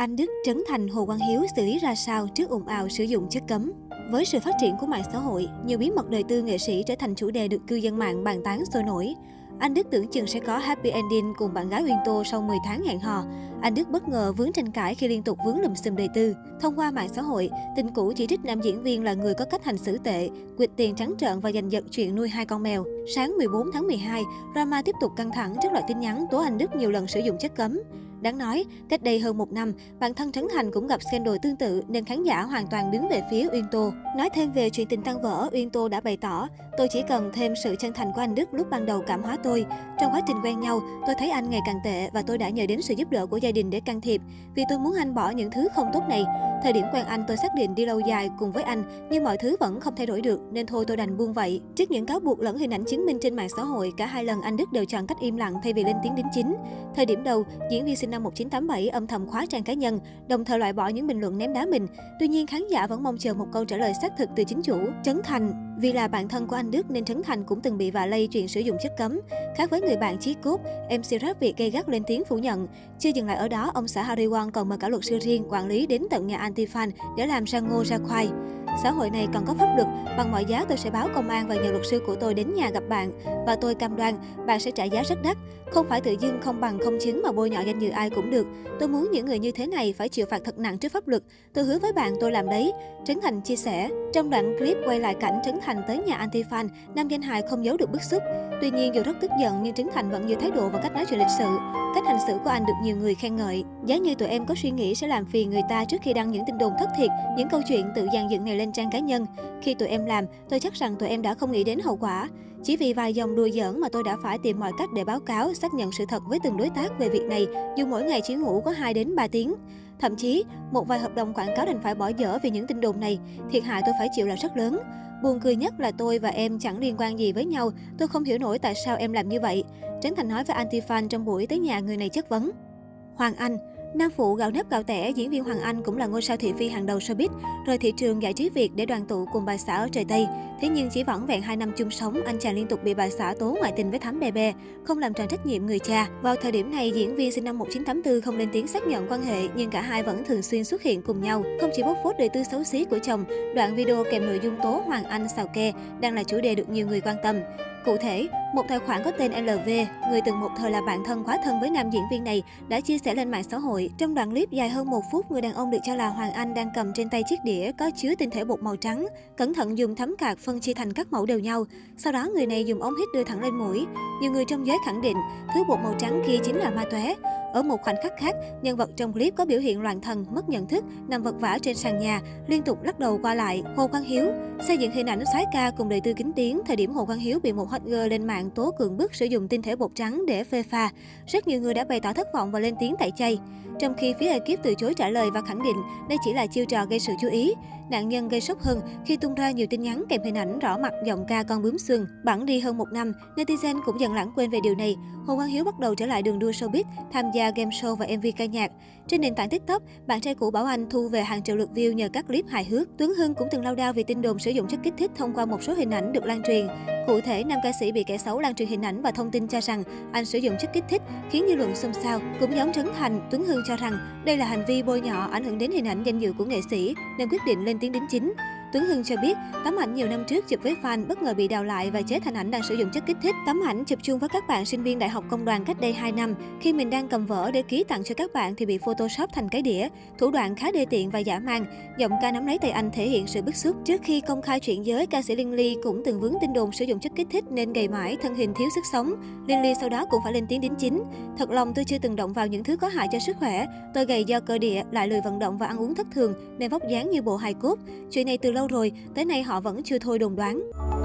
Anh Đức, Trấn Thành, Hồ Quang Hiếu xử lý ra sao trước ồn ào sử dụng chất cấm? Với sự phát triển của mạng xã hội, nhiều bí mật đời tư nghệ sĩ trở thành chủ đề được cư dân mạng bàn tán sôi nổi. Anh Đức tưởng chừng sẽ có happy ending cùng bạn gái Uyên Tô sau 10 tháng hẹn hò. Anh Đức bất ngờ vướng tranh cãi khi liên tục vướng lùm xùm đời tư. Thông qua mạng xã hội, tình cũ chỉ trích nam diễn viên là người có cách hành xử tệ, quỵt tiền trắng trợn và giành giật chuyện nuôi 2 con mèo. Sáng 14 tháng 12, drama tiếp tục căng thẳng trước loại tin nhắn tố Anh Đức nhiều lần sử dụng chất cấm. Đáng nói, cách đây hơn 1 năm, bản thân Trấn Thành cũng gặp scandal tương tự nên khán giả hoàn toàn đứng về phía Uyên Tô. Nói thêm về chuyện tình tan vỡ, Uyên Tô đã bày tỏ: "Tôi chỉ cần thêm sự chân thành của anh Đức lúc ban đầu cảm hóa tôi. Trong quá trình quen nhau, tôi thấy anh ngày càng tệ và tôi đã nhờ đến sự giúp đỡ của gia đình để can thiệp vì tôi muốn anh bỏ những thứ không tốt này. Thời điểm quen anh, tôi xác định đi lâu dài cùng với anh nhưng mọi thứ vẫn không thay đổi được nên thôi tôi đành buông vậy." Trước những cáo buộc lẫn hình ảnh chứng minh trên mạng xã hội, cả 2 lần Anh Đức đều chọn cách im lặng thay vì lên tiếng đính chính. Thời điểm đầu, diễn viên sinh năm 1987 âm thầm khóa trang cá nhân, đồng thời loại bỏ những bình luận ném đá mình. Tuy nhiên, khán giả vẫn mong chờ một câu trả lời xác thực từ chính chủ. Trấn Thành. Vì là bạn thân của Anh Đức nên Trấn Thành cũng từng bị vạ lây chuyện sử dụng chất cấm. Khác với người bạn chí cốt, MC Rap Việt gay gắt lên tiếng phủ nhận. Chưa dừng lại ở đó, ông xã Hari Won còn mời cả luật sư riêng, quản lý đến tận nhà anti-fan để làm ra ngô ra khoai. Xã hội này còn có pháp luật, bằng mọi giá tôi sẽ báo công an và nhờ luật sư của tôi đến nhà gặp bạn. Và tôi cam đoan, bạn sẽ trả giá rất đắt. Không phải tự dưng không bằng không chứng mà bôi nhọ danh dự ai cũng được. Tôi muốn những người như thế này phải chịu phạt thật nặng trước pháp luật. Tôi hứa với bạn tôi làm đấy, Trấn Thành chia sẻ. Trong đoạn clip quay lại cảnh Trấn Thành tới nhà anti-fan, nam danh hài không giấu được bức xúc. Tuy nhiên, dù rất tức giận nhưng Trấn Thành vẫn giữ thái độ và cách nói chuyện lịch sự. Cách hành xử của anh được nhiều người khen ngợi. Giá như tụi em có suy nghĩ sẽ làm phiền người ta trước khi đăng những tin đồn thất thiệt, những câu chuyện tự dàn dựng này lên trang cá nhân. Khi tụi em làm, tôi chắc rằng tụi em đã không nghĩ đến hậu quả. Chỉ vì vài dòng đùa giỡn mà tôi đã phải tìm mọi cách để báo cáo, xác nhận sự thật với từng đối tác về việc này, dù mỗi ngày chỉ ngủ có 2 đến 3 tiếng. Thậm chí, một vài hợp đồng quảng cáo đành phải bỏ dở vì những tin đồn này, thiệt hại tôi phải chịu là rất lớn. Buồn cười nhất là tôi và em chẳng liên quan gì với nhau, tôi không hiểu nổi tại sao em làm như vậy, Trấn Thành nói với anti-fan trong buổi tới nhà người này chất vấn. Hoàng Anh. Nam phụ gạo nếp gạo tẻ, diễn viên Hoàng Anh cũng là ngôi sao thị phi hàng đầu showbiz, rời thị trường giải trí Việt để đoàn tụ cùng bà xã ở trời Tây. Thế nhưng chỉ vỏn vẹn 2 năm chung sống, anh chàng liên tục bị bà xã tố ngoại tình với thám bè bè, không làm tròn trách nhiệm người cha. Vào thời điểm này, diễn viên sinh năm 1984 không lên tiếng xác nhận quan hệ, nhưng cả hai vẫn thường xuyên xuất hiện cùng nhau. Không chỉ bóc phốt đời tư xấu xí của chồng, đoạn video kèm nội dung tố Hoàng Anh xào ke đang là chủ đề được nhiều người quan tâm. Cụ thể, một tài khoản có tên LV, người từng một thời là bạn thân quá thân với nam diễn viên này, đã chia sẻ lên mạng xã hội. Trong đoạn clip dài hơn 1 phút, người đàn ông được cho là Hoàng Anh đang cầm trên tay chiếc đĩa có chứa tinh thể bột màu trắng, cẩn thận dùng thấm cạc phân chia thành các mẫu đều nhau. Sau đó, người này dùng ống hít đưa thẳng lên mũi. Nhiều người trong giới khẳng định, thứ bột màu trắng kia chính là ma túy. Ở một khoảnh khắc khác, nhân vật trong clip có biểu hiện loạn thần, mất nhận thức, nằm vật vã trên sàn nhà, liên tục lắc đầu qua lại. Hồ Quang Hiếu xây dựng hình ảnh soái ca cùng đời tư kín tiếng. Thời điểm Hồ Quang Hiếu bị một hot girl lên mạng tố cường bức sử dụng tinh thể bột trắng để phê pha, rất nhiều người đã bày tỏ thất vọng và lên tiếng tẩy chay. Trong khi phía ekip từ chối trả lời và khẳng định đây chỉ là chiêu trò gây sự chú ý. Nạn nhân gây sốc hơn khi tung ra nhiều tin nhắn kèm hình ảnh rõ mặt giọng ca con bướm xương. Bẵng đi hơn 1 năm, netizen cũng dần lãng quên về điều này. Hồ Quang Hiếu bắt đầu trở lại đường đua showbiz, tham gia game show và MV ca nhạc. Trên nền tảng TikTok, bạn trai cũ Bảo Anh thu về hàng triệu lượt view nhờ các clip hài hước. Tuấn Hưng cũng từng lao đao vì tin đồn sử dụng chất kích thích thông qua một số hình ảnh được lan truyền. Cụ thể, nam ca sĩ bị kẻ xấu lan truyền hình ảnh và thông tin cho rằng anh sử dụng chất kích thích, khiến dư luận xôn xao. Cũng giống Trấn Thành, Tuấn Hưng cho rằng đây là hành vi bôi nhọ ảnh hưởng đến hình ảnh danh dự của nghệ sĩ nên quyết định lên tiếng đính chính. Tuấn Hưng cho biết, tấm ảnh nhiều năm trước chụp với fan bất ngờ bị đào lại và chế thành ảnh đang sử dụng chất kích thích. Tấm ảnh chụp chung với các bạn sinh viên Đại học Công đoàn cách đây 2 năm. Khi mình đang cầm vở để ký tặng cho các bạn thì bị photoshop thành cái đĩa. Thủ đoạn khá đê tiện và dã man. Giọng ca nắm lấy tay anh thể hiện sự bức xúc. Trước khi công khai chuyện giới, ca sĩ Linh Li cũng từng vướng tin đồn sử dụng chất kích thích nên gầy mãi, thân hình thiếu sức sống. Linh Li sau đó cũng phải lên tiếng đính chính. Thật lòng tôi chưa từng động vào những thứ có hại cho sức khỏe. Tôi gầy do cơ địa, lại lười vận động và ăn uống thất thường nên vóc dáng như bộ hài cốt. Chuyện này từ lâu rồi, tới nay họ vẫn chưa thôi đồn đoán.